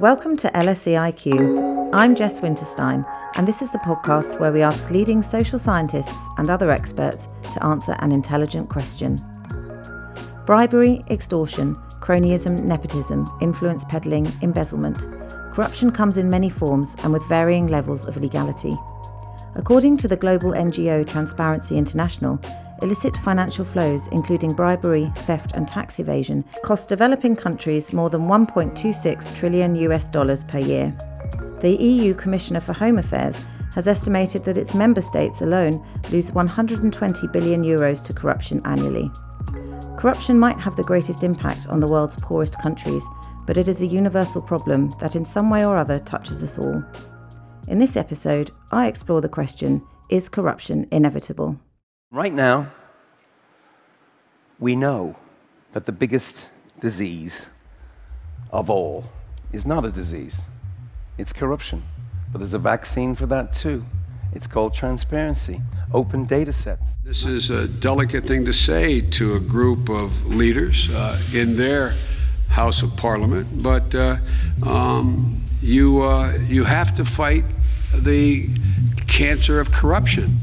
Welcome to LSE IQ. I'm Jess Winterstein, and this is the podcast where we ask leading social scientists and other experts to answer an intelligent question. Bribery, extortion, cronyism, nepotism, influence peddling, embezzlement. Corruption comes in many forms and with varying levels of legality. According to the global NGO Transparency International, illicit financial flows, including bribery, theft and tax evasion, cost developing countries more than $1.26 trillion per year. The EU Commissioner for Home Affairs has estimated that its member states alone lose €120 billion to corruption annually. Corruption might have the greatest impact on the world's poorest countries, but it is a universal problem that in some way or other touches us all. In this episode, I explore the question, is corruption inevitable? Right now, we know that the biggest disease of all is not a disease, it's corruption. But there's a vaccine for that too. It's called transparency, open data sets. This is a delicate thing to say to a group of leaders in their House of Parliament, but you have to fight the cancer of corruption.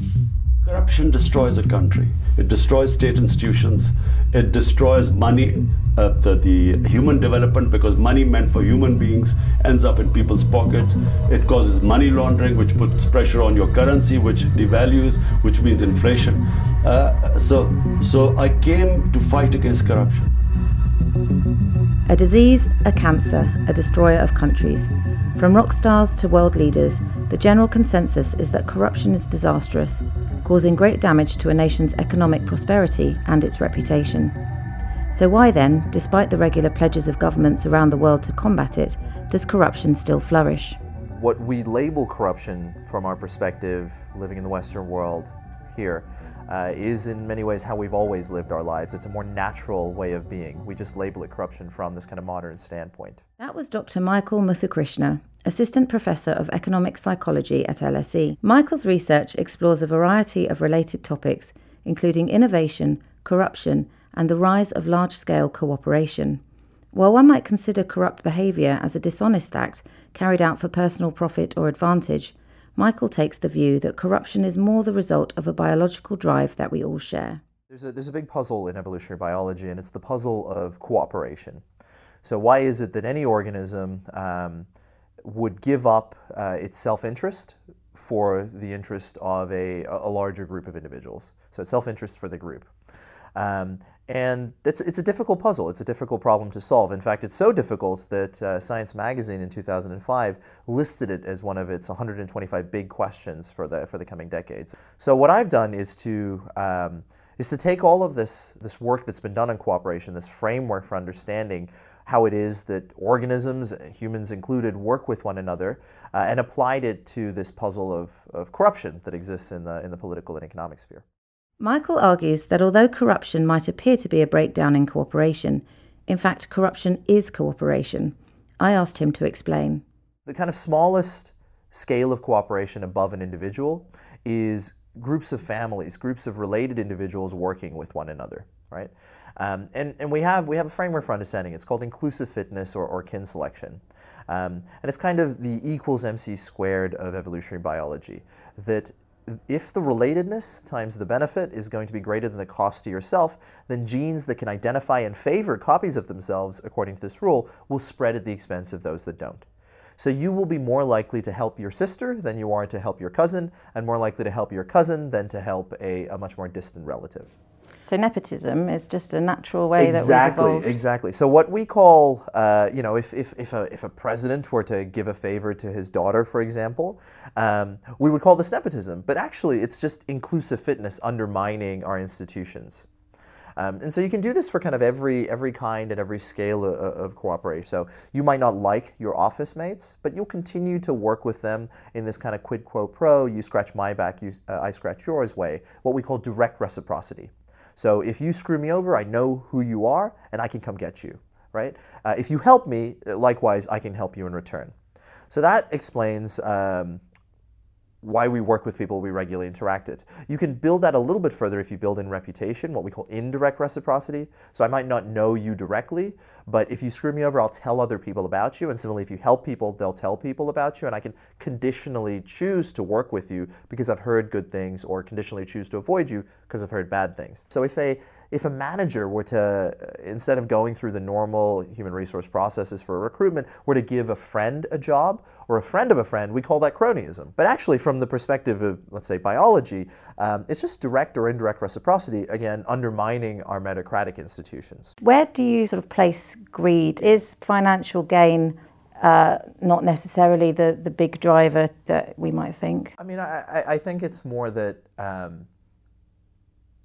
Corruption destroys a country. It destroys state institutions. It destroys money, the human development, because money meant for human beings ends up in people's pockets. It causes money laundering, which puts pressure on your currency, which devalues, which means inflation. So I came to fight against corruption. A disease, a cancer, a destroyer of countries. From rock stars to world leaders, the general consensus is that corruption is disastrous, causing great damage to a nation's economic prosperity and its reputation. So why then, despite the regular pledges of governments around the world to combat it, does corruption still flourish? What we label corruption from our perspective, living in the Western world here, is in many ways how we've always lived our lives. It's a more natural way of being. We just label it corruption from this kind of modern standpoint. That was Dr. Michael Muthukrishna, Assistant Professor of Economic Psychology at LSE. Michael's research explores a variety of related topics, including innovation, corruption, and the rise of large-scale cooperation. While one might consider corrupt behaviour as a dishonest act carried out for personal profit or advantage, Michael takes the view that corruption is more the result of a biological drive that we all share. There's a big puzzle in evolutionary biology, and it's the puzzle of cooperation. So why is it that any organism would give up its self-interest for the interest of a larger group of individuals? So self-interest for the group. And it's a difficult puzzle. It's a difficult problem to solve. In fact, it's so difficult that Science Magazine in 2005 listed it as one of its 125 big questions for the coming decades. So what I've done is to take all of this work that's been done on cooperation, this framework for understanding how it is that organisms, humans included, work with one another, and applied it to this puzzle of corruption that exists in the political and economic sphere. Michael argues that although corruption might appear to be a breakdown in cooperation, in fact, corruption is cooperation. I asked him to explain. The kind of smallest scale of cooperation above an individual is groups of families, groups of related individuals working with one another, right? And we have a framework for understanding. It's called inclusive fitness or kin selection. And it's kind of the E=mc² of evolutionary biology, that if the relatedness times the benefit is going to be greater than the cost to yourself, then genes that can identify and favor copies of themselves, according to this rule, will spread at the expense of those that don't. So you will be more likely to help your sister than you are to help your cousin, and more likely to help your cousin than to help a much more distant relative. So nepotism is just a natural way that we've evolved. Exactly. So what we call, if a president were to give a favor to his daughter, for example, we would call this nepotism. But actually, it's just inclusive fitness undermining our institutions. And so you can do this for kind of every kind and every scale of cooperation. So you might not like your office mates, but you'll continue to work with them in this kind of quid pro quo, you scratch my back, I scratch yours way, what we call direct reciprocity. So if you screw me over, I know who you are, and I can come get you, right? If you help me, likewise, I can help you in return. So that explains why we work with people we regularly interact with. You can build that a little bit further if you build in reputation, what we call indirect reciprocity. So I might not know you directly, but if you screw me over, I'll tell other people about you. And similarly, if you help people, they'll tell people about you. And I can conditionally choose to work with you because I've heard good things, or conditionally choose to avoid you because I've heard bad things. So if a manager were to, instead of going through the normal human resource processes for recruitment, were to give a friend a job, or a friend of a friend, we call that cronyism. But actually, from the perspective of, let's say, biology, it's just direct or indirect reciprocity, again, undermining our meritocratic institutions. Where do you sort of place greed? Is financial gain not necessarily the big driver that we might think? I mean, I think it's more that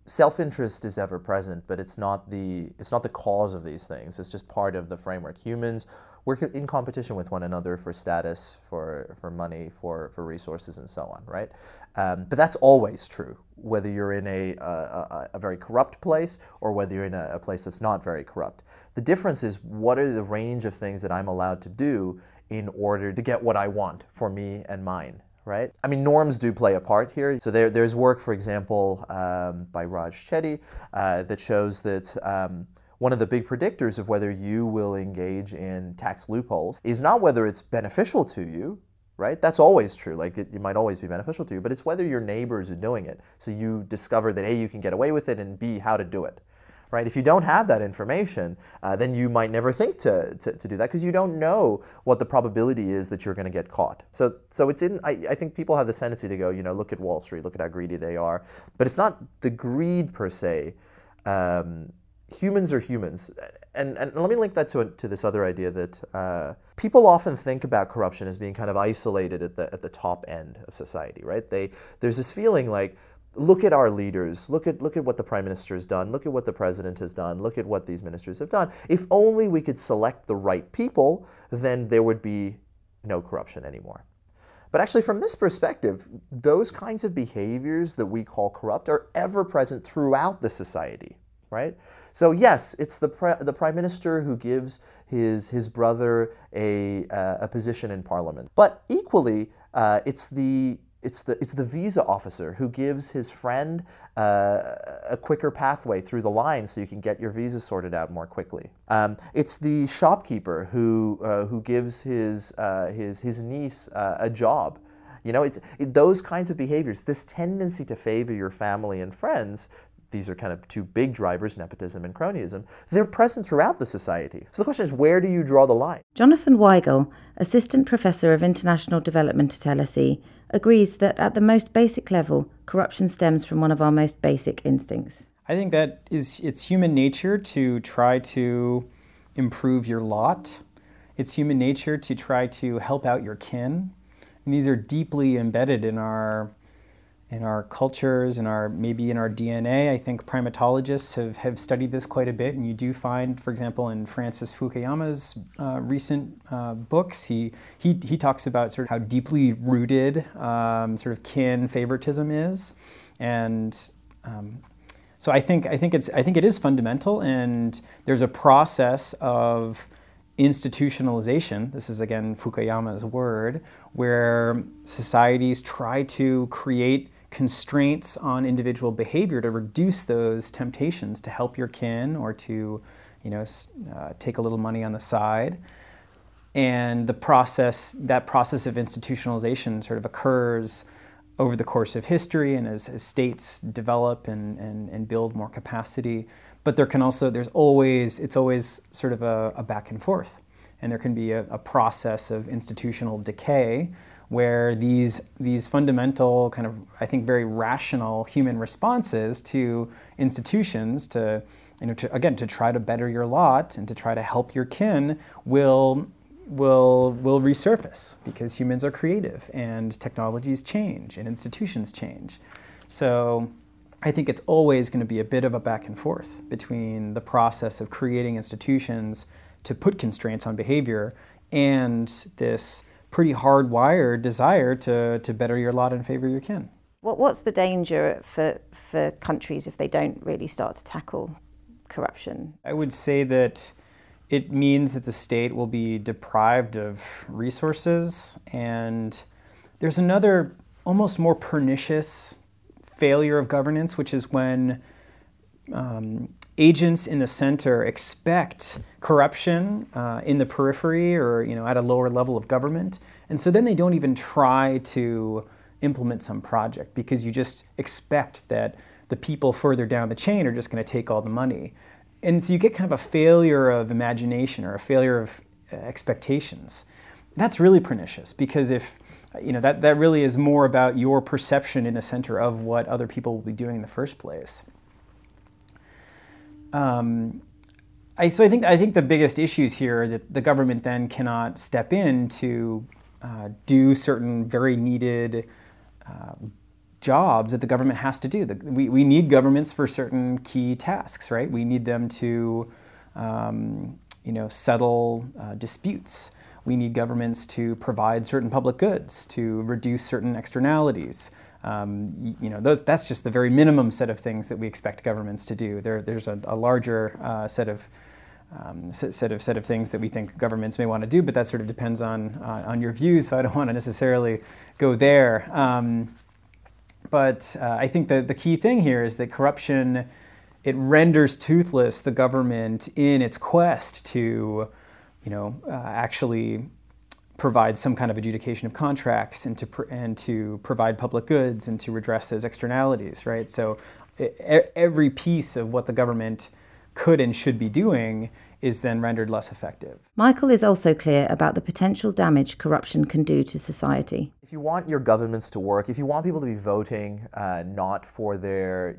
self-interest is ever present, but it's not the cause of these things. It's just part of the framework. Humans, we're in competition with one another for status, for money, for resources, and so on, right? But that's always true, whether you're in a very corrupt place or whether you're in a place that's not very corrupt. The difference is, what are the range of things that I'm allowed to do in order to get what I want for me and mine? Right? I mean, norms do play a part here. So there's work, for example, by Raj Chetty that shows that one of the big predictors of whether you will engage in tax loopholes is not whether it's beneficial to you, right? That's always true. Like, it might always be beneficial to you, but it's whether your neighbors are doing it. So you discover that A, you can get away with it, and B, how to do it. Right? If you don't have that information, then you might never think to do that, because you don't know what the probability is that you're going to get caught. So it's in. I think people have this tendency to go, you know, look at Wall Street, look at how greedy they are. But it's not the greed per se. Humans are humans, and let me link that to this other idea that people often think about corruption as being kind of isolated at the top end of society. Right? There's this feeling like, look at our leaders, look at what the prime minister has done, look at what the president has done, look at what these ministers have done. If only we could select the right people, then there would be no corruption anymore. But actually, from this perspective, those kinds of behaviors that we call corrupt are ever present throughout the society, right? So yes, it's the prime minister who gives his brother a position in parliament. But equally, it's the visa officer who gives his friend a quicker pathway through the line so you can get your visa sorted out more quickly. It's the shopkeeper who gives his niece a job. You know, it's those kinds of behaviors. This tendency to favor your family and friends. These are kind of two big drivers, nepotism and cronyism. They're present throughout the society. So the question is, where do you draw the line? Jonathan Weigel, Assistant Professor of International Development at LSE, agrees that at the most basic level, corruption stems from one of our most basic instincts. I think that it's human nature to try to improve your lot. It's human nature to try to help out your kin. And these are deeply embedded in our cultures, in our DNA. I think primatologists have studied this quite a bit, and you do find, for example, in Francis Fukuyama's recent books, he talks about sort of how deeply rooted sort of kin favoritism is, and so I think it is fundamental, and there's a process of institutionalization, this is again Fukuyama's word, where societies try to create constraints on individual behavior to reduce those temptations to help your kin or to, you know, take a little money on the side. And that process of institutionalization sort of occurs over the course of history, and as states develop and build more capacity. But it's always sort of a back and forth, and there can be a process of institutional decay, where these fundamental kind of, I think, very rational human responses to institutions to try to better your lot and to try to help your kin will resurface, because humans are creative and technologies change and institutions change. So I think it's always going to be a bit of a back and forth between the process of creating institutions to put constraints on behavior and this pretty hardwired desire to better your lot and favor your kin. What's the danger for countries if they don't really start to tackle corruption? I would say that it means that the state will be deprived of resources, and there's another almost more pernicious failure of governance, which is when agents in the center expect corruption in the periphery or, you know, at a lower level of government. And so then they don't even try to implement some project because you just expect that the people further down the chain are just going to take all the money. And so you get kind of a failure of imagination or a failure of expectations. That's really pernicious because if, you know, that really is more about your perception in the center of what other people will be doing in the first place. I think the biggest issues here are that the government then cannot step in to do certain very needed jobs that the government has to do. We need governments for certain key tasks, right? We need them to, settle disputes. We need governments to provide certain public goods, to reduce certain externalities. That's just the very minimum set of things that we expect governments to do. There's a larger set of things that we think governments may want to do, but that sort of depends on your views. So I don't want to necessarily go there. But I think that the key thing here is that corruption, it renders toothless the government in its quest to, actually provide some kind of adjudication of contracts and to provide public goods and to redress those externalities, right? So every piece of what the government could and should be doing is then rendered less effective. Michael is also clear about the potential damage corruption can do to society. If you want your governments to work, if you want people to be voting not for their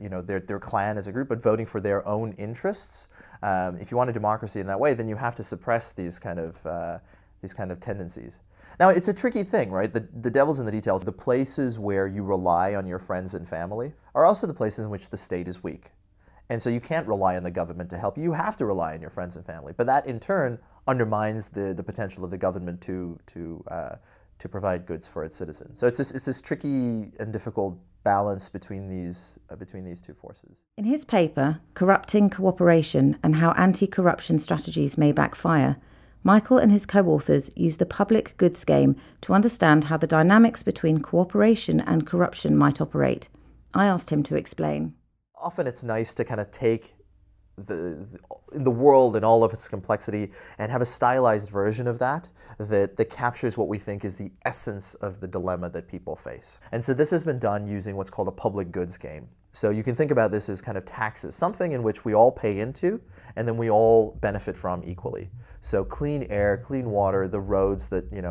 clan as a group, but voting for their own interests, if you want a democracy in that way, then you have to suppress these kind of tendencies. Now, it's a tricky thing, right? The devil's in the details. The places where you rely on your friends and family are also the places in which the state is weak. And so you can't rely on the government to help you. You have to rely on your friends and family. But that, in turn, undermines the potential of the government to provide goods for its citizens. So it's this tricky and difficult balance between these two forces. In his paper, Corrupting Cooperation and How Anti-Corruption Strategies May Backfire, Michael and his co-authors use the public goods game to understand how the dynamics between cooperation and corruption might operate. I asked him to explain. Often it's nice to kind of take the world and all of its complexity and have a stylized version of that captures what we think is the essence of the dilemma that people face. And so this has been done using what's called a public goods game. So you can think about this as kind of taxes, something in which we all pay into and then we all benefit from equally. So clean air, clean water, the roads that, in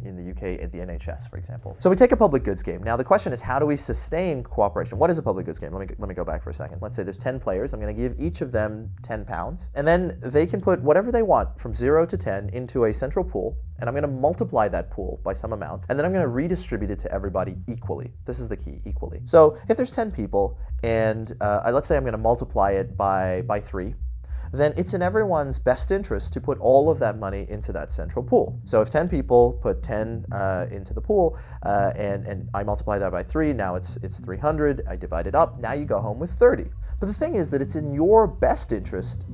the UK, at the NHS, for example. So we take a public goods game. Now the question is, how do we sustain cooperation? What is a public goods game? Let me go back for a second. Let's say there's 10 players. I'm going to give each of them £10. And then they can put whatever they want from 0 to 10 into a central pool. And I'm going to multiply that pool by some amount. And then I'm going to redistribute it to everybody equally. This is the key, equally. So if there's 10 people and let's say I'm going to multiply it by 3. Then it's in everyone's best interest to put all of that money into that central pool. So if 10 people put 10 into the pool and I multiply that by 3, now it's 300, I divide it up, now you go home with 30. But the thing is that it's in your best interest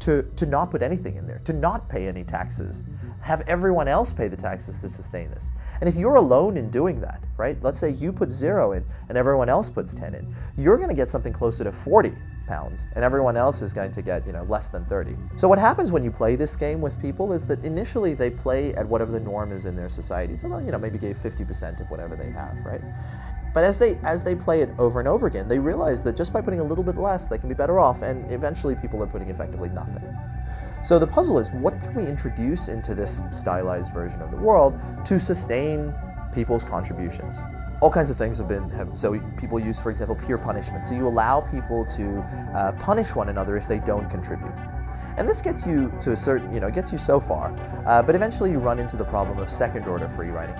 to not put anything in there, to not pay any taxes, have everyone else pay the taxes to sustain this. And if you're alone in doing that, right, let's say you put 0 in and everyone else puts 10 in, you're going to get something closer to £40, and everyone else is going to get, less than 30. So what happens when you play this game with people is that initially they play at whatever the norm is in their society. So they'll, maybe give 50% of whatever they have, right? But as they play it over and over again, they realize that just by putting a little bit less, they can be better off, and eventually people are putting effectively nothing. So the puzzle is, what can we introduce into this stylized version of the world to sustain people's contributions? All kinds of things so people use, for example, peer punishment. So you allow people to punish one another if they don't contribute. And this gets you to a certain, gets you so far. But eventually you run into the problem of second order free riding.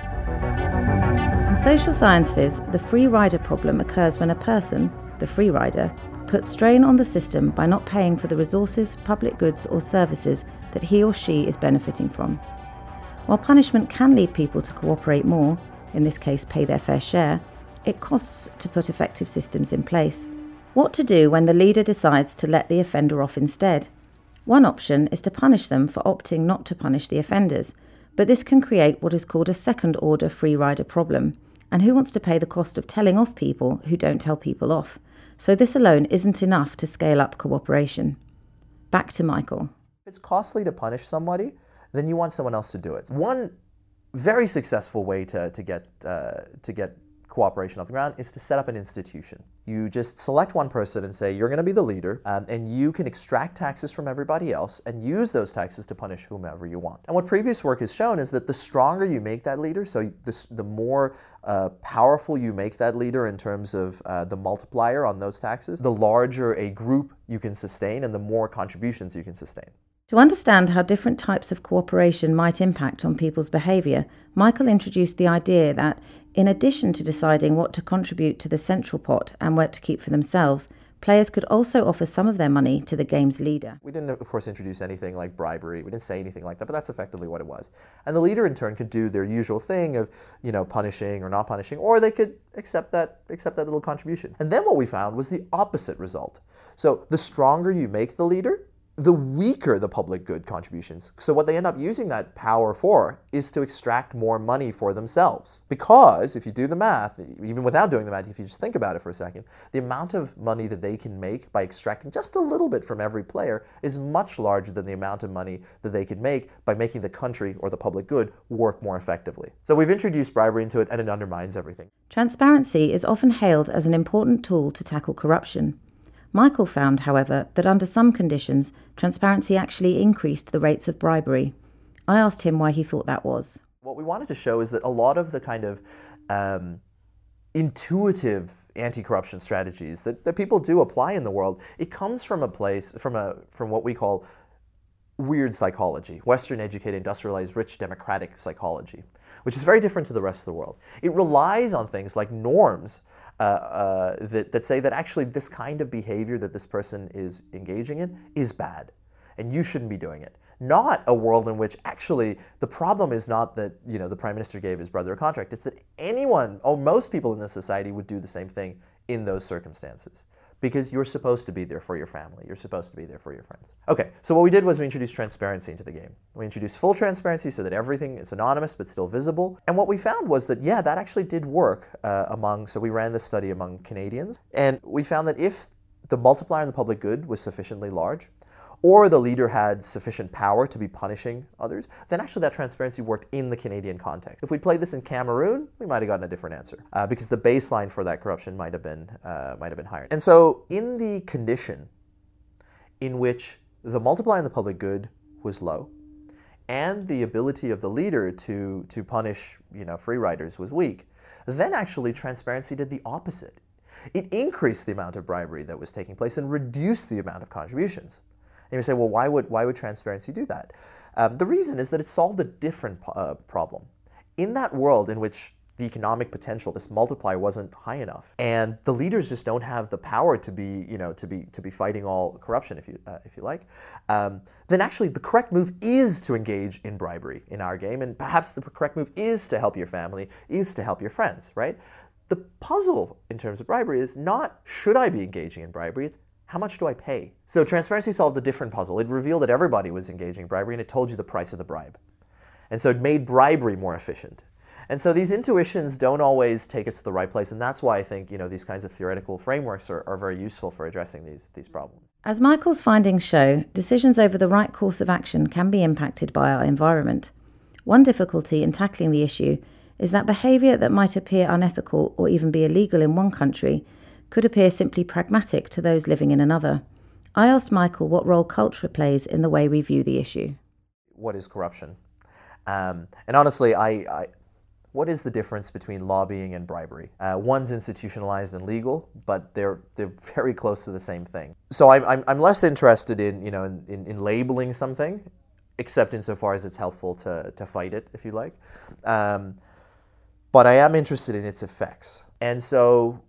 In social sciences, the free rider problem occurs when a person, the free rider, puts strain on the system by not paying for the resources, public goods or services that he or she is benefiting from. While punishment can lead people to cooperate more, in this case pay their fair share, it costs to put effective systems in place. What to do when the leader decides to let the offender off instead? One option is to punish them for opting not to punish the offenders, but this can create what is called a second-order free rider problem, And who wants to pay the cost of telling off people who don't tell people off? So this alone isn't enough to scale up cooperation. Back to Michael. If it's costly to punish somebody, then you want someone else to do it. One very successful way to get cooperation off the ground is to set up an institution. You just select one person and say, you're going to be the leader, and you can extract taxes from everybody else and use those taxes to punish whomever you want. And what previous work has shown is that the stronger you make that leader, so the more powerful you make that leader in terms of the multiplier on those taxes, the larger a group you can sustain and the more contributions you can sustain. To understand how different types of cooperation might impact on people's behaviour, Michael introduced the idea that, in addition to deciding what to contribute to the central pot and what to keep for themselves, players could also offer some of their money to the game's leader. We didn't, of course, introduce anything like bribery. We didn't say anything like that, but that's effectively what it was. And the leader, in turn, could do their usual thing of, you know, punishing or not punishing, or they could accept that little contribution. And then what we found was the opposite result. So the stronger you make the leader, the weaker the public good contributions. So what they end up using that power for is to extract more money for themselves. Because if you do the math, even without doing the math, if you just think about it for a second, the amount of money that they can make by extracting just a little bit from every player is much larger than the amount of money that they could make by making the country or the public good work more effectively. So we've introduced bribery into it, and it undermines everything. Transparency is often hailed as an important tool to tackle corruption. Michael found, however, that under some conditions, transparency actually increased the rates of bribery. I asked him why he thought that was. What we wanted to show is that a lot of the kind of intuitive anti-corruption strategies that people do apply in the world, it comes from a place, from what we call weird psychology, Western educated, industrialized, rich, democratic psychology, which is very different to the rest of the world. It relies on things like norms that say that actually this kind of behavior that this person is engaging in is bad, and you shouldn't be doing it. Not a world in which actually the problem is not that, you know, the Prime Minister gave his brother a contract, it's that anyone, or most people in this society would do the same thing in those circumstances. Because you're supposed to be there for your family, you're supposed to be there for your friends. Okay, so what we did was we introduced transparency into the game. We introduced full transparency so that everything is anonymous but still visible. And what we found was that, yeah, that actually did work so we ran this study among Canadians, and we found that if the multiplier in the public good was sufficiently large, or the leader had sufficient power to be punishing others, then actually that transparency worked in the Canadian context. If we played this in Cameroon, we might have gotten a different answer because the baseline for that corruption might have been higher. And so in the condition in which the multiplier in the public good was low and the ability of the leader to punish, you know, free riders was weak, then actually transparency did the opposite. It increased the amount of bribery that was taking place and reduced the amount of contributions. And you say, well, why would transparency do that? The reason is that it solved a different problem. In that world in which the economic potential, this multiplier, wasn't high enough, and the leaders just don't have the power to be, you know, to be fighting all corruption, if you like, then actually the correct move is to engage in bribery in our game, and perhaps the correct move is to help your family, is to help your friends, right? The puzzle in terms of bribery is not should I be engaging in bribery, it's how much do I pay? So transparency solved a different puzzle. It revealed that everybody was engaging in bribery, and it told you the price of the bribe. And so it made bribery more efficient. And so these intuitions don't always take us to the right place, and that's why I think, you know, these kinds of theoretical frameworks are very useful for addressing these problems. As Michael's findings show, decisions over the right course of action can be impacted by our environment. One difficulty in tackling the issue is that behaviour that might appear unethical or even be illegal in one country could appear simply pragmatic to those living in another. I asked Michael what role culture plays in the way we view the issue. What is corruption? And honestly, what is the difference between lobbying and bribery? One's institutionalized and legal, but they're very close to the same thing. So I'm less interested in labeling something, except insofar as it's helpful to fight it, if you like. But I am interested in its effects, and so.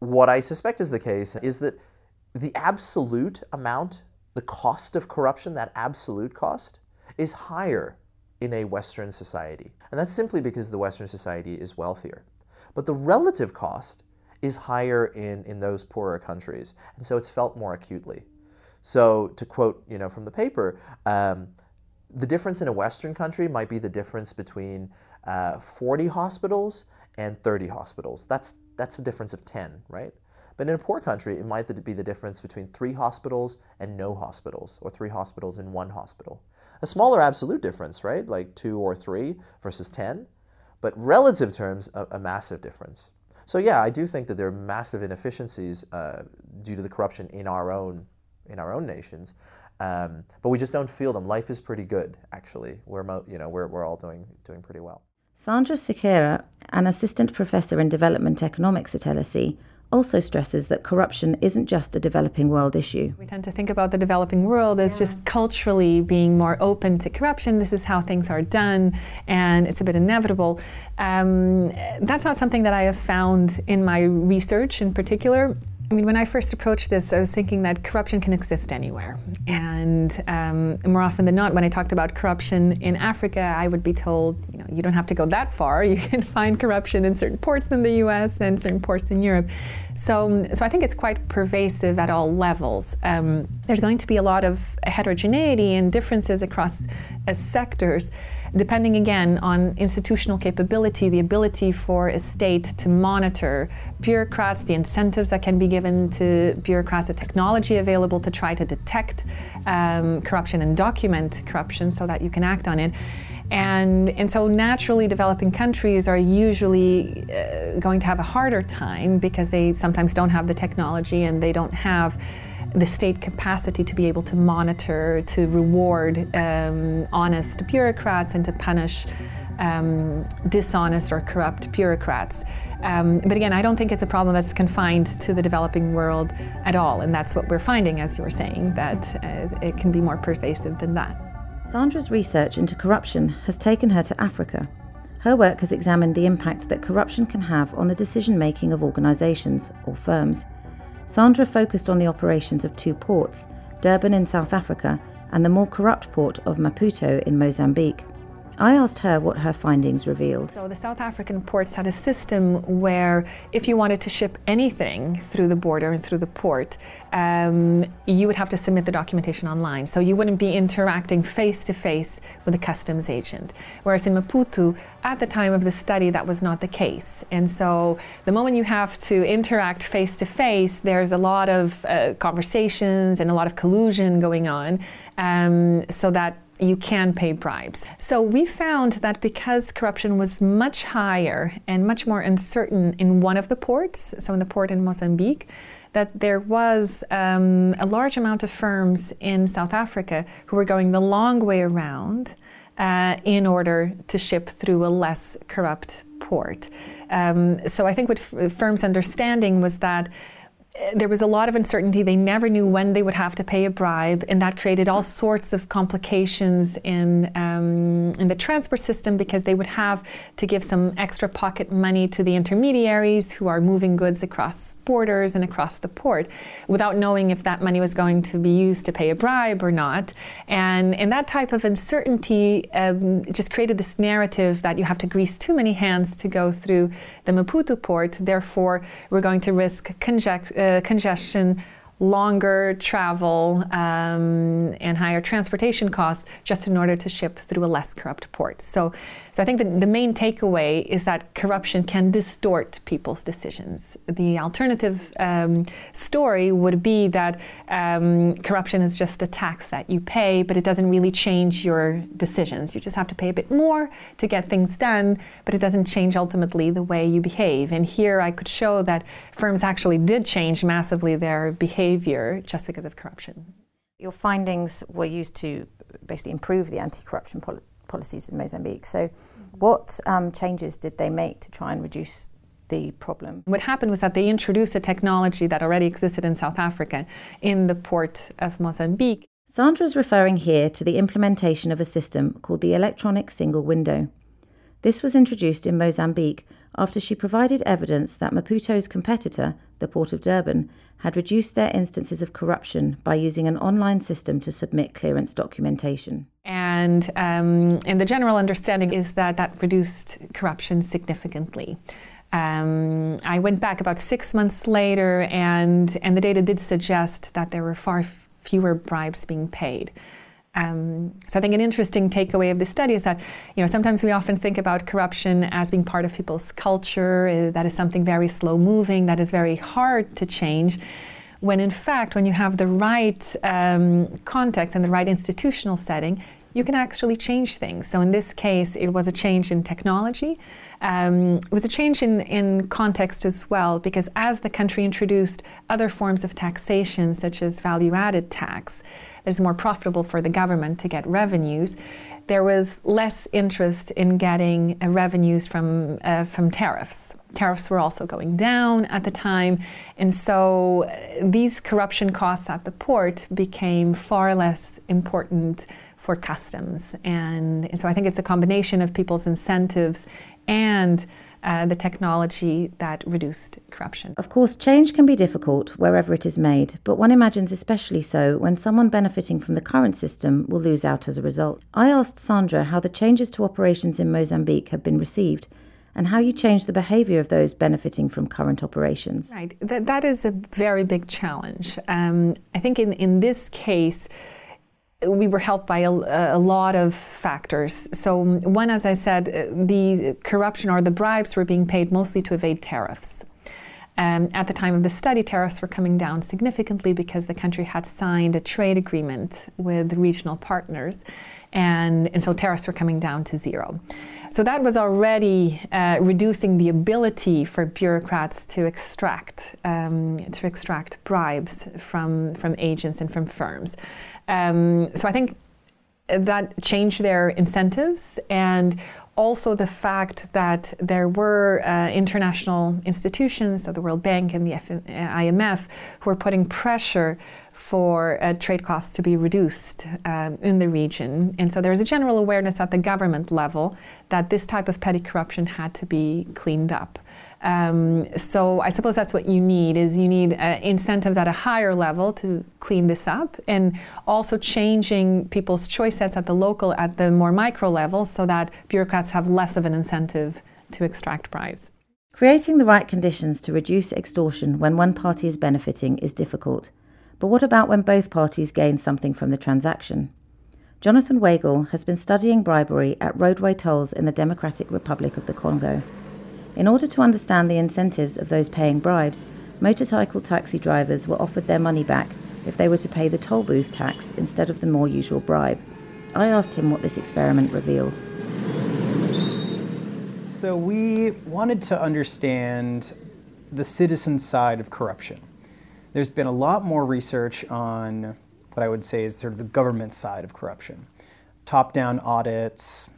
What I suspect is the case is that the absolute amount, the cost of corruption, that absolute cost, is higher in a Western society. And that's simply because the Western society is wealthier. But the relative cost is higher in those poorer countries. And so it's felt more acutely. So to quote, you know, from the paper, the difference in a Western country might be the difference between 40 hospitals and 30 hospitals. That's a difference of 10, right? But in a poor country, it might be the difference between 3 hospitals and no hospitals, or 3 hospitals and 1 hospital. A smaller absolute difference, right? Like 2 or 3 versus 10, but relative terms, a massive difference. So yeah, I do think that there are massive inefficiencies due to the corruption in our own nations, but we just don't feel them. Life is pretty good, actually. We're all doing pretty well. Sandra Sequeira, an assistant professor in development economics at LSE, also stresses that corruption isn't just a developing world issue. We tend to think about the developing world as just culturally being more open to corruption. This is how things are done, and it's a bit inevitable. That's not something that I have found in my research in particular. I mean, when I first approached this, I was thinking that corruption can exist anywhere. And more often than not, when I talked about corruption in Africa, I would be told, you don't have to go that far. You can find corruption in certain ports in the US and certain ports in Europe. So I think it's quite pervasive at all levels. There's going to be a lot of heterogeneity and differences across sectors, depending again on institutional capability, the ability for a state to monitor bureaucrats, the incentives that can be given to bureaucrats, the technology available to try to detect corruption and document corruption so that you can act on it. And so naturally, developing countries are usually going to have a harder time because they sometimes don't have the technology and they don't have the state capacity to be able to monitor, to reward honest bureaucrats and to punish dishonest or corrupt bureaucrats. But again, I don't think it's a problem that's confined to the developing world at all. And that's what we're finding, as you were saying, that it can be more pervasive than that. Sandra's research into corruption has taken her to Africa. Her work has examined the impact that corruption can have on the decision-making of organisations or firms. Sandra focused on the operations of 2 ports, Durban in South Africa and the more corrupt port of Maputo in Mozambique. I asked her what her findings revealed. So the South African ports had a system where if you wanted to ship anything through the border and through the port, you would have to submit the documentation online. So you wouldn't be interacting face-to-face with a customs agent. Whereas in Maputo, at the time of the study, that was not the case. And so the moment you have to interact face-to-face, there's a lot of conversations and a lot of collusion going on, so that you can pay bribes. So we found that because corruption was much higher and much more uncertain in one of the ports, so in the port in Mozambique, that there was a large amount of firms in South Africa who were going the long way around in order to ship through a less corrupt port. So I think what firms' understanding was that there was a lot of uncertainty. They never knew when they would have to pay a bribe, and that created all sorts of complications in the transfer system because they would have to give some extra pocket money to the intermediaries who are moving goods across borders and across the port without knowing if that money was going to be used to pay a bribe or not. And that type of uncertainty just created this narrative that you have to grease too many hands to go through the Maputo port. Therefore, we're going to risk congestion, longer travel, and higher transportation costs just in order to ship through a less corrupt port. So I think that the main takeaway is that corruption can distort people's decisions. The alternative story would be that corruption is just a tax that you pay, but it doesn't really change your decisions. You just have to pay a bit more to get things done, but it doesn't change ultimately the way you behave. And here I could show that firms actually did change massively their behavior just because of corruption. Your findings were used to basically improve the anti-corruption policies in Mozambique. So what changes did they make to try and reduce the problem? What happened was that they introduced a technology that already existed in South Africa in the port of Mozambique. Sandra's referring here to the implementation of a system called the Electronic Single Window. This was introduced in Mozambique after she provided evidence that Maputo's competitor, the Port of Durban, had reduced their instances of corruption by using an online system to submit clearance documentation. And the general understanding is that reduced corruption significantly. I went back about 6 months later, and the data did suggest that there were far fewer bribes being paid. So I think an interesting takeaway of this study is that, you know, sometimes we often think about corruption as being part of people's culture, that is something very slow moving, that is very hard to change, when in fact, when you have the right context and the right institutional setting, you can actually change things. So in this case, it was a change in technology. It was a change in context as well, because as the country introduced other forms of taxation, such as value-added tax, it's more profitable for the government to get revenues. There was less interest in getting revenues from tariffs. Tariffs were also going down at the time, and so these corruption costs at the port became far less important for customs. And so I think it's a combination of people's incentives and the technology that reduced corruption. Of course, change can be difficult wherever it is made, but one imagines especially so when someone benefiting from the current system will lose out as a result. I asked Sandra how the changes to operations in Mozambique have been received and how you change the behaviour of those benefiting from current operations. Right, that is a very big challenge. I think in this case, we were helped by a lot of factors. So one, as I said, the corruption or the bribes were being paid mostly to evade tariffs. At the time of the study, tariffs were coming down significantly because the country had signed a trade agreement with regional partners, and so tariffs were coming down to zero. So that was already reducing the ability for bureaucrats to extract bribes from agents and from firms. So I think that changed their incentives, and also the fact that there were international institutions, so the World Bank and the IMF, who were putting pressure for trade costs to be reduced in the region. And so there's a general awareness at the government level that this type of petty corruption had to be cleaned up. So I suppose that's what you need, is you need incentives at a higher level to clean this up, and also changing people's choice sets at the more micro level, so that bureaucrats have less of an incentive to extract bribes. Creating the right conditions to reduce extortion when one party is benefiting is difficult. But what about when both parties gain something from the transaction? Jonathan Weigel has been studying bribery at roadway tolls in the Democratic Republic of the Congo. In order to understand the incentives of those paying bribes, motorcycle taxi drivers were offered their money back if they were to pay the toll booth tax instead of the more usual bribe. I asked him what this experiment revealed. So we wanted to understand the citizen side of corruption. There's been a lot more research on what I would say is sort of the government side of corruption. Top-down audits,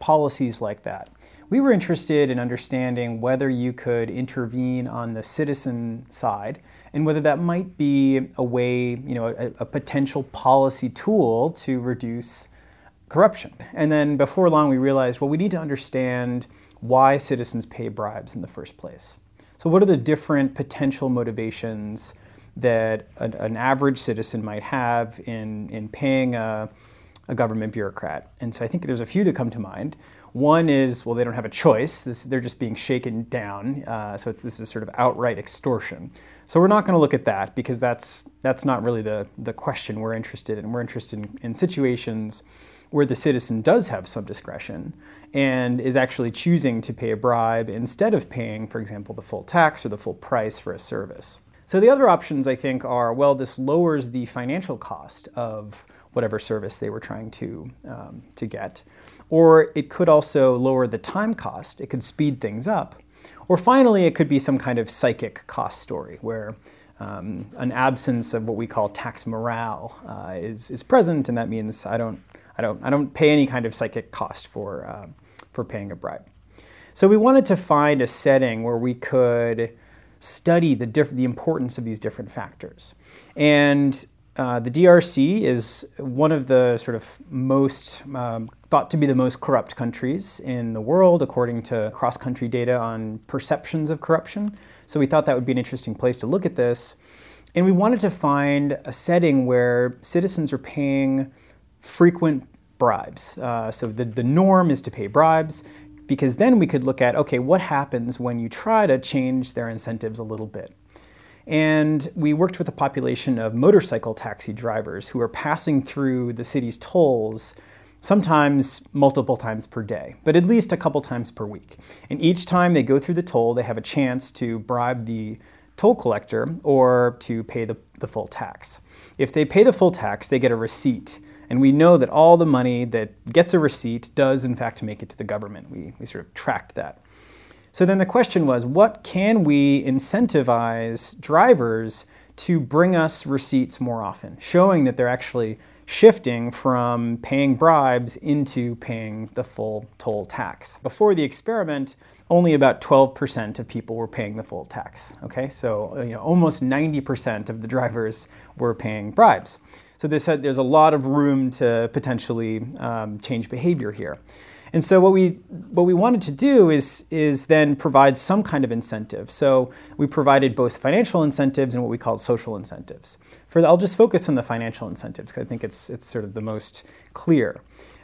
policies like that. We were interested in understanding whether you could intervene on the citizen side and whether that might be a way, a potential policy tool to reduce corruption. And then before long, we realized, we need to understand why citizens pay bribes in the first place. So what are the different potential motivations that an average citizen might have in paying a government bureaucrat? And so I think there's a few that come to mind. One is, they don't have a choice. They're just being shaken down. This is sort of outright extortion. So we're not going to look at that, because that's not really the question we're interested in. We're interested in situations where the citizen does have some discretion and is actually choosing to pay a bribe instead of paying, for example, the full tax or the full price for a service. So the other options, I think, are, this lowers the financial cost of whatever service they were trying to get. Or it could also lower the time cost. It could speed things up. Or finally, it could be some kind of psychic cost story where an absence of what we call tax morale is present, and that means I don't pay any kind of psychic cost for paying a bribe. So we wanted to find a setting where we could study the importance of these different factors. And the DRC is one of the sort of most thought to be the most corrupt countries in the world, according to cross-country data on perceptions of corruption. So we thought that would be an interesting place to look at this. And we wanted to find a setting where citizens are paying frequent bribes. So the norm is to pay bribes, because then we could look at, what happens when you try to change their incentives a little bit. And we worked with a population of motorcycle taxi drivers who are passing through the city's tolls sometimes multiple times per day, but at least a couple times per week. And each time they go through the toll, they have a chance to bribe the toll collector or to pay the full tax. If they pay the full tax, they get a receipt. And we know that all the money that gets a receipt does, in fact, make it to the government. We sort of tracked that. So then the question was, what can we incentivize drivers to bring us receipts more often, showing that they're actually shifting from paying bribes into paying the full toll tax. Before the experiment, only about 12% of people were paying the full tax. Okay, so almost 90% of the drivers were paying bribes. So they said there's a lot of room to potentially change behavior here. And so what we wanted to do is then provide some kind of incentive. So we provided both financial incentives and what we called social incentives. I'll just focus on the financial incentives because I think it's sort of the most clear.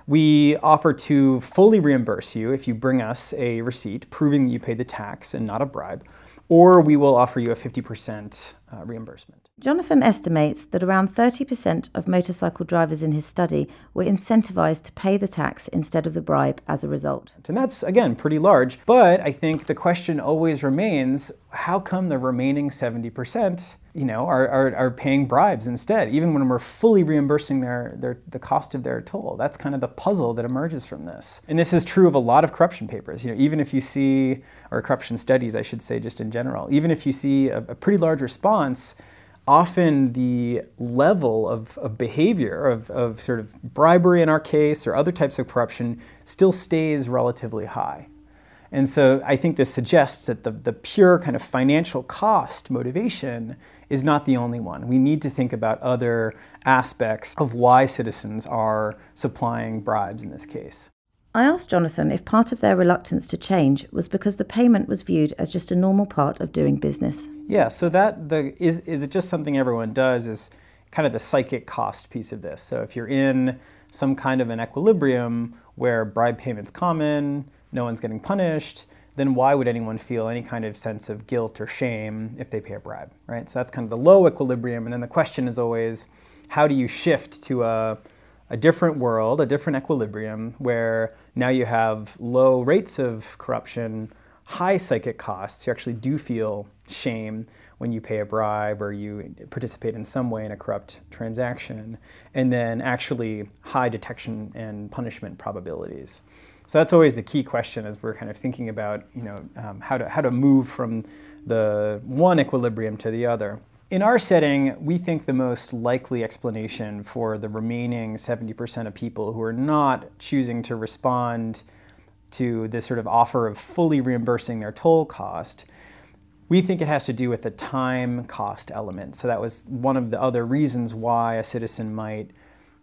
We offer to fully reimburse you if you bring us a receipt proving that you paid the tax and not a bribe, or we will offer you a 50% reimbursement. Jonathan estimates that around 30% of motorcycle drivers in his study were incentivized to pay the tax instead of the bribe as a result. And that's, again, pretty large. But I think the question always remains, how come the remaining 70% are paying bribes instead, even when we're fully reimbursing the cost of their toll? That's kind of the puzzle that emerges from this. And this is true of a lot of corruption papers. Even if you see, or corruption studies, I should say, just in general, even if you see a pretty large response, often the level of behavior, of sort of bribery in our case, or other types of corruption, still stays relatively high. And so I think this suggests that the pure kind of financial cost motivation is not the only one. We need to think about other aspects of why citizens are supplying bribes in this case. I asked Jonathan if part of their reluctance to change was because the payment was viewed as just a normal part of doing business. Yeah, so is it just something everyone does is kind of the psychic cost piece of this. So if you're in some kind of an equilibrium where bribe payment's common, no one's getting punished, then why would anyone feel any kind of sense of guilt or shame if they pay a bribe, right? So that's kind of the low equilibrium. And then the question is always, how do you shift to a different world, a different equilibrium, where now you have low rates of corruption, high psychic costs, you actually do feel shame when you pay a bribe or you participate in some way in a corrupt transaction, and then actually high detection and punishment probabilities. So that's always the key question as we're kind of thinking about how to move from the one equilibrium to the other. In our setting, we think the most likely explanation for the remaining 70% of people who are not choosing to respond to this sort of offer of fully reimbursing their toll cost, we think it has to do with the time cost element. So that was one of the other reasons why a citizen might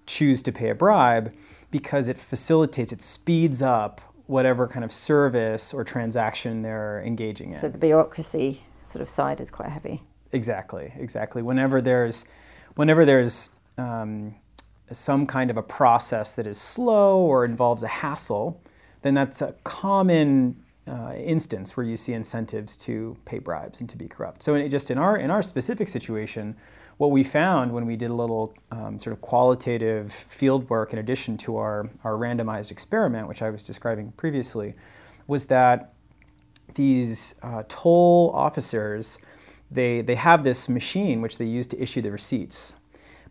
choose to pay a bribe, because it facilitates, it speeds up whatever kind of service or transaction they're engaging in. So the bureaucracy sort of side is quite heavy. Exactly. Whenever there's some kind of a process that is slow or involves a hassle, then that's a common instance where you see incentives to pay bribes and to be corrupt. So in our specific situation, what we found when we did a little sort of qualitative field work in addition to our randomized experiment, which I was describing previously, was that these toll officers, they have this machine which they use to issue the receipts,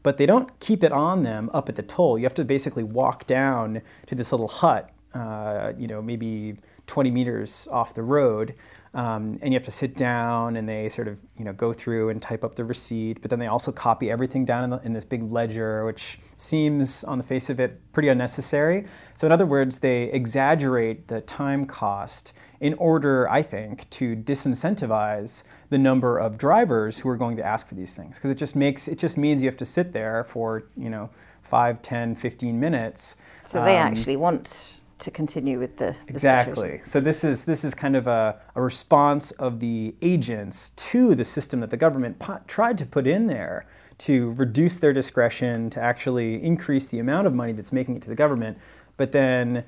but they don't keep it on them up at the toll. You have to basically walk down to this little hut, maybe 20 meters off the road, and you have to sit down, and they sort of go through and type up the receipt, but then they also copy everything down in this big ledger, which seems on the face of it pretty unnecessary. So in other words, they exaggerate the time cost in order, I think, to disincentivize the number of drivers who are going to ask for these things, because it just means you have to sit there for 5, 10, 15 minutes. So they actually want to continue with the Exactly. Situation. So this is kind of a response of the agents to the system that the government tried to put in there to reduce their discretion, to actually increase the amount of money that's making it to the government. But then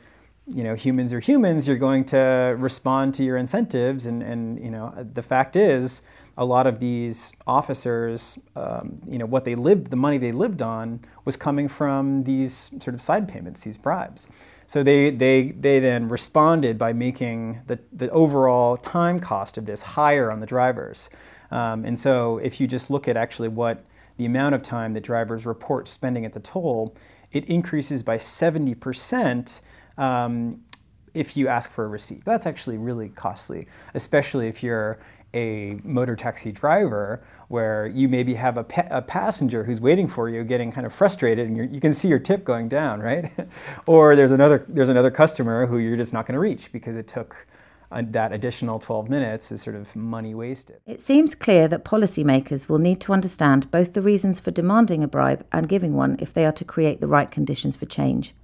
you know, humans are humans, you're going to respond to your incentives. And you know, the fact is, a lot of these officers, you know, what they lived, the money they lived on was coming from these sort of side payments, these bribes. So they then responded by making the overall time cost of this higher on the drivers. And so if you just look at actually what the amount of time that drivers report spending at the toll, it increases by 70%. If you ask for a receipt. That's actually really costly, especially if you're a motor taxi driver where you maybe have a passenger who's waiting for you getting kind of frustrated and you can see your tip going down, right? Or there's another customer who you're just not going to reach because it took that additional 12 minutes is sort of money wasted. It seems clear that policymakers will need to understand both the reasons for demanding a bribe and giving one if they are to create the right conditions for change.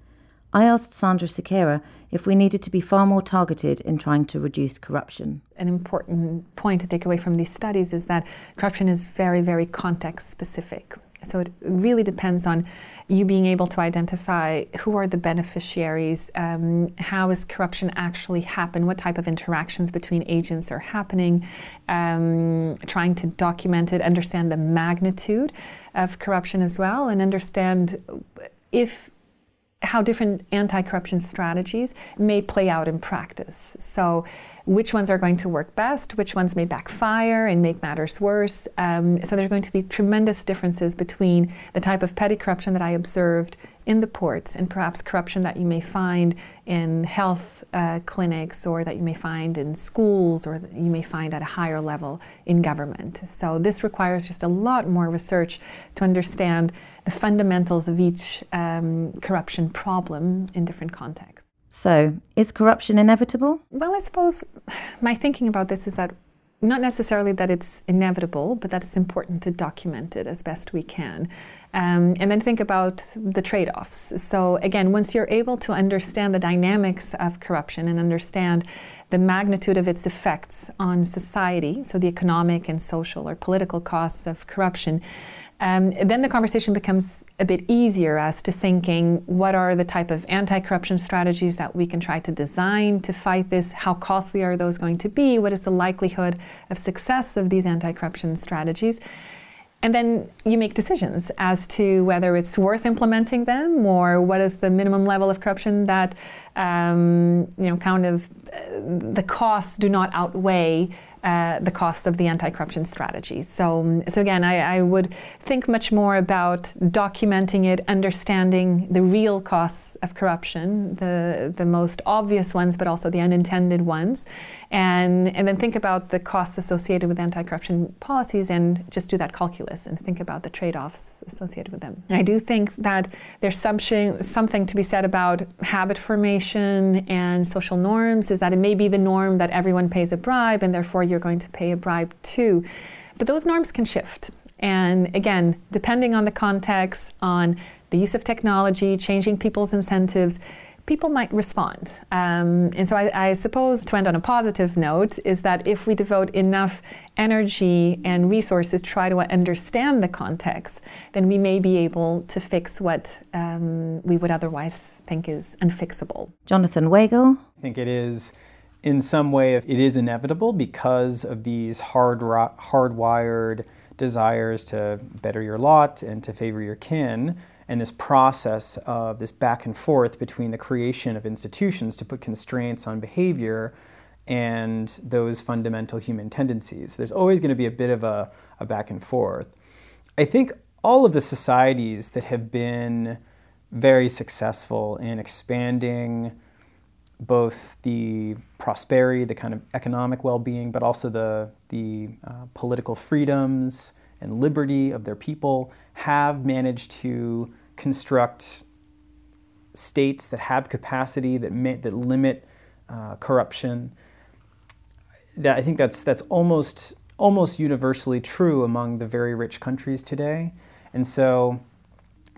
I asked Sandra Sequeira if we needed to be far more targeted in trying to reduce corruption. An important point to take away from these studies is that corruption is very, very context-specific. So it really depends on you being able to identify who are the beneficiaries, how is corruption actually happen, what type of interactions between agents are happening, trying to document it, understand the magnitude of corruption as well, and understand if how different anti-corruption strategies may play out in practice. So which ones are going to work best, which ones may backfire and make matters worse. So there are going to be tremendous differences between the type of petty corruption that I observed in the ports and perhaps corruption that you may find in health clinics or that you may find in schools or that you may find at a higher level in government. So this requires just a lot more research to understand the fundamentals of each corruption problem in different contexts. So, is corruption inevitable? Well, I suppose my thinking about this is that not necessarily that it's inevitable, but that it's important to document it as best we can. And then think about the trade-offs. So again, once you're able to understand the dynamics of corruption and understand the magnitude of its effects on society, so the economic and social or political costs of corruption, then the conversation becomes a bit easier as to thinking what are the type of anti-corruption strategies that we can try to design to fight this, how costly are those going to be, what is the likelihood of success of these anti-corruption strategies. And then you make decisions as to whether it's worth implementing them or what is the minimum level of corruption that the costs do not outweigh the cost of the anti-corruption strategy. So again, I would think much more about documenting it, understanding the real costs of corruption, the most obvious ones, but also the unintended ones, and then think about the costs associated with anti-corruption policies and just do that calculus and think about the trade-offs associated with them. I do think that there's something to be said about habit formation and social norms, is that it may be the norm that everyone pays a bribe and therefore you're going to pay a bribe too. But those norms can shift. And again, depending on the context, on the use of technology, changing people's incentives, people might respond. And so I suppose, to end on a positive note, is that if we devote enough energy and resources to try to understand the context, then we may be able to fix what we would otherwise think is unfixable. Jonathan Weigel. I think it is, in some way, it is inevitable because of these hardwired desires to better your lot and to favor your kin, and this process of this back and forth between the creation of institutions to put constraints on behavior and those fundamental human tendencies. There's always going to be a bit of a back and forth. I think all of the societies that have been very successful in expanding both the prosperity, the kind of economic well-being, but also the political freedoms and liberty of their people, have managed to construct states that have capacity that limit corruption. That I think that's almost universally true among the very rich countries today, and so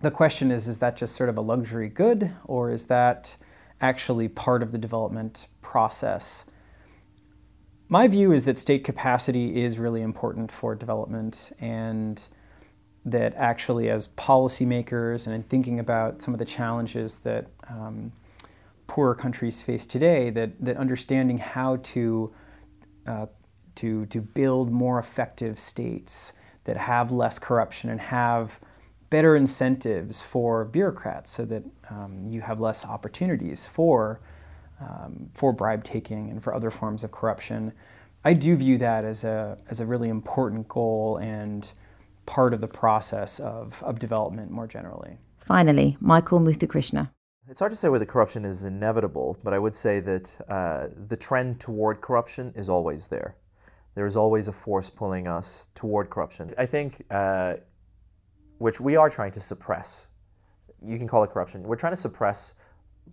the question is that just sort of a luxury good, or is that actually part of the development process? My view is that state capacity is really important for development, and that actually as policymakers and in thinking about some of the challenges that poorer countries face today, that understanding how to build more effective states that have less corruption and have better incentives for bureaucrats, so that you have less opportunities for bribe taking and for other forms of corruption. I do view that as a really important goal and part of the process of development more generally. Finally, Michael Muthukrishna. It's hard to say whether corruption is inevitable, but I would say that the trend toward corruption is always there. There is always a force pulling us toward corruption. I think, which we are trying to suppress. You can call it corruption. We're trying to suppress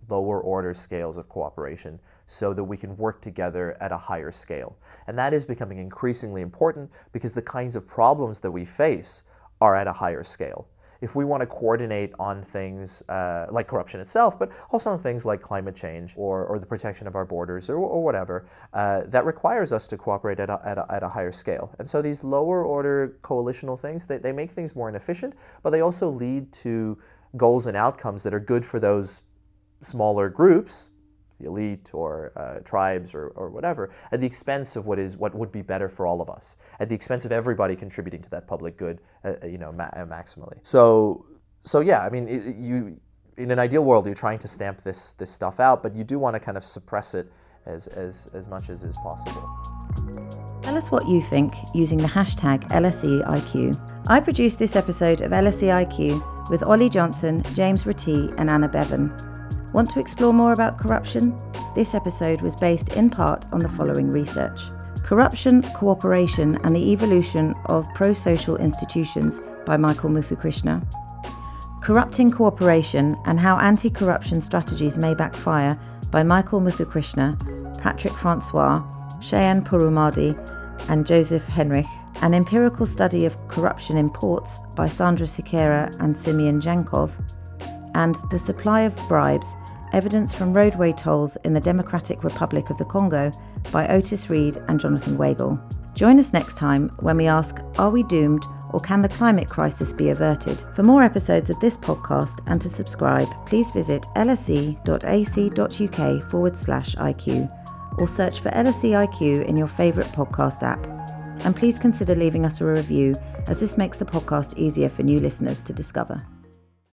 lower order scales of cooperation so that we can work together at a higher scale. And that is becoming increasingly important because the kinds of problems that we face are at a higher scale. If we want to coordinate on things like corruption itself, but also on things like climate change or the protection of our borders or whatever, that requires us to cooperate at a higher scale. And so these lower order coalitional things, they make things more inefficient, but they also lead to goals and outcomes that are good for those smaller groups, the elite or tribes or whatever, at the expense of what would be better for all of us, at the expense of everybody contributing to that public good, maximally. So yeah, I mean, you in an ideal world you're trying to stamp this stuff out, but you do want to kind of suppress it as much as is possible. Tell us what you think using the hashtag LSE IQ. I produced this episode of LSE IQ with Ollie Johnson, James Ratee, and Anna Bevan. Want to explore more about corruption? This episode was based in part on the following research. Corruption, Cooperation and the Evolution of Pro-Social Institutions by Michael Muthukrishna. Corrupting Cooperation and How Anti-Corruption Strategies May Backfire by Michael Muthukrishna, Patrick Francois, Shayan Pourahmadi and Joseph Henrich. An Empirical Study of Corruption in Ports by Sandra Sequeira and Simeon Djankov. And The Supply of Bribes, Evidence from Roadway Tolls in the Democratic Republic of the Congo by Otis Reed and Jonathan Weigel. Join us next time when we ask, are we doomed or can the climate crisis be averted? For more episodes of this podcast and to subscribe, please visit lse.ac.uk/IQ or search for LSE IQ in your favourite podcast app. And please consider leaving us a review, as this makes the podcast easier for new listeners to discover.